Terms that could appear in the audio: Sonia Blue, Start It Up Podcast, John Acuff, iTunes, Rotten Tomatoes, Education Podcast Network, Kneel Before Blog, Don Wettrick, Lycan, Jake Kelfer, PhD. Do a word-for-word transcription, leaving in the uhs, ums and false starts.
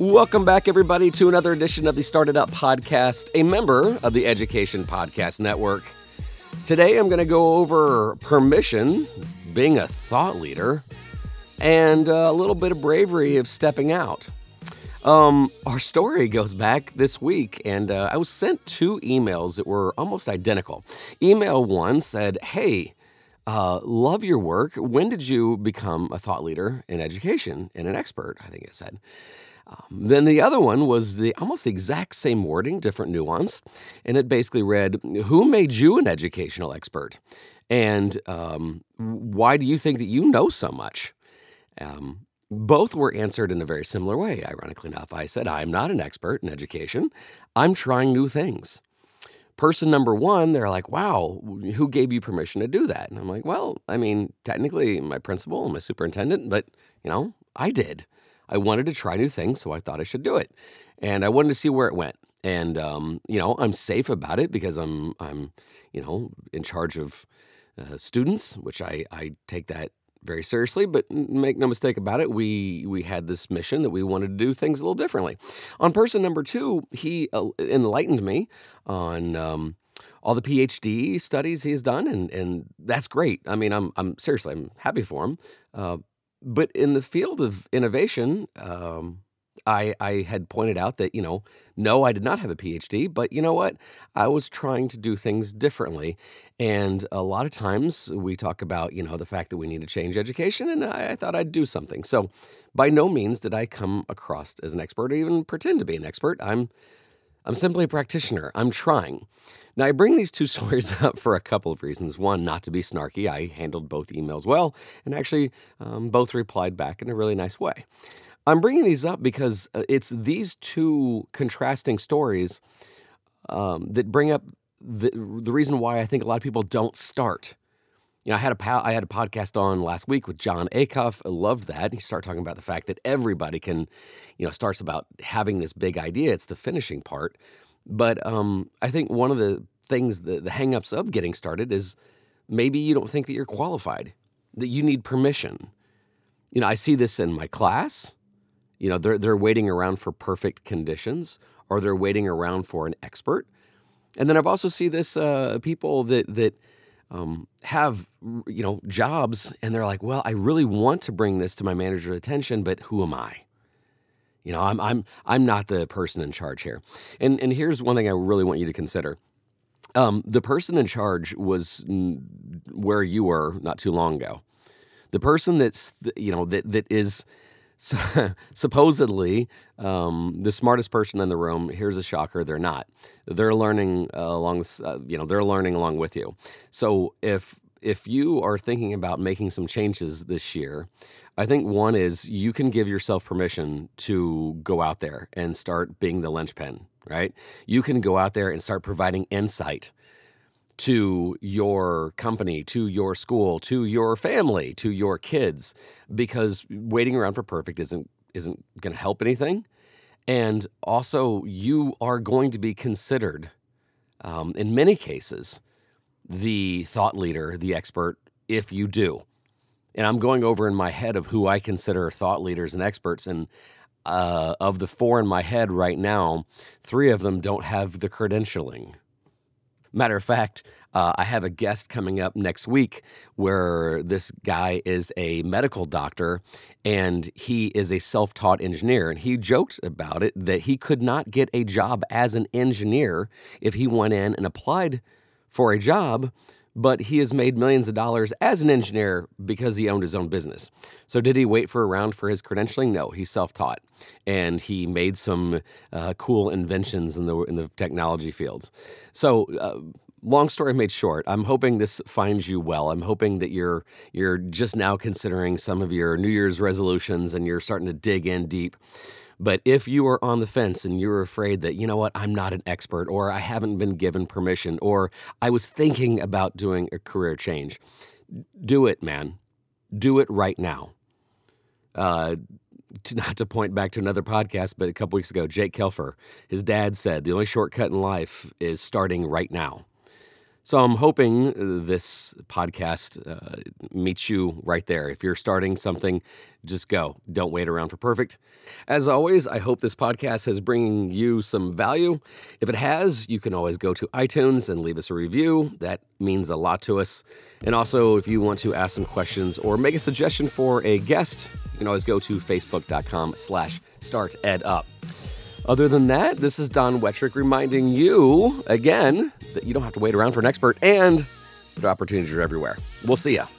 Welcome back, everybody, to another edition of the Start It Up Podcast, a member of the Education Podcast Network. Today, I'm going to go over permission, being a thought leader, and a little bit of bravery of stepping out. Um, our story goes back this week, and uh, I was sent two emails that were almost identical. Email one said, hey, uh, love your work. When did you become a thought leader in education and an expert, I think it said. Um, then the other one was the almost the exact same wording, different nuance, and it basically read, who made you an educational expert? And um, why do you think that you know so much? Um, both were answered in a very similar way, ironically enough. I said, I'm not an expert in education. I'm trying new things. Person number one, they're like, wow, who gave you permission to do that? And I'm like, well, I mean, technically my principal and my superintendent, but, you know, I did. I wanted to try new things, so I thought I should do it. And I wanted to see where it went. And, um, you know, I'm safe about it because I'm, I'm you know, in charge of uh, students, which I, I take that very seriously. But make no mistake about it, we we had this mission that we wanted to do things a little differently. On person number two, he uh, enlightened me on um, all the P H D studies he has done, and, and that's great. I mean, I'm I'm seriously, I'm happy for him. Uh, But in the field of innovation, um, I, I had pointed out that, you know, no, I did not have a P H D, but you know what? I was trying to do things differently. And a lot of times we talk about, you know, the fact that we need to change education, and I, I thought I'd do something. So by no means did I come across as an expert or even pretend to be an expert. I'm I'm simply a practitioner. I'm trying. Now, I bring these two stories up for a couple of reasons. One, not to be snarky. I handled both emails well, and actually um, both replied back in a really nice way. I'm bringing these up because it's these two contrasting stories um, that bring up the, the reason why I think a lot of people don't start. You know, I had a po- I had a podcast on last week with John Acuff. I loved that. He started talking about the fact that everybody can, you know, starts about having this big idea. It's the finishing part. But um, I think one of the things, the, the hang-ups of getting started is maybe you don't think that you're qualified, that you need permission. You know, I see this in my class. You know, they're they're waiting around for perfect conditions, or they're waiting around for an expert. And then I've also seen this uh, people that that. Um, have, you know, jobs, and they're like, well, I really want to bring this to my manager's attention, but who am I? You know, I'm I'm I'm not the person in charge here. And and here's one thing I really want you to consider. Um, the person in charge was where you were not too long ago. The person that's, you know, that that is supposedly um, the smartest person in the room. Here's a shocker: they're not. They're learning uh, along, uh, you know, they're learning along with you. So if if you are thinking about making some changes this year, I think one is you can give yourself permission to go out there and start being the linchpin. Right? You can go out there and start providing insight to your company, to your school, to your family, to your kids, because waiting around for perfect isn't isn't going to help anything. And also, you are going to be considered, um, in many cases, the thought leader, the expert, if you do. And I'm going over in my head of who I consider thought leaders and experts, and uh, of the four in my head right now, three of them don't have the credentialing. Matter of fact, uh, I have a guest coming up next week where this guy is a medical doctor, and he is a self-taught engineer. And he joked about it that he could not get a job as an engineer if he went in and applied for a job, but he has made millions of dollars as an engineer because he owned his own business. So did he wait for a round for his credentialing? No, he's self-taught, and he made some uh, cool inventions in the in the technology fields. So uh, long story made short, I'm hoping this finds you well. I'm hoping that you're you're just now considering some of your New Year's resolutions, and you're starting to dig in deep. But if you are on the fence and you're afraid that, you know what, I'm not an expert, or I haven't been given permission, or I was thinking about doing a career change, do it, man. Do it right now. Uh, to, not to point back to another podcast, but a couple weeks ago, Jake Kelfer, his dad said, the only shortcut in life is starting right now. So I'm hoping this podcast uh, meets you right there. If you're starting something, just go. Don't wait around for perfect. As always, I hope this podcast has bringing you some value. If it has, you can always go to iTunes and leave us a review. That means a lot to us. And also, if you want to ask some questions or make a suggestion for a guest, you can always go to facebook.com slash startedup. Other than that, this is Don Wettrick reminding you, again, that you don't have to wait around for an expert and that opportunities are everywhere. We'll see ya.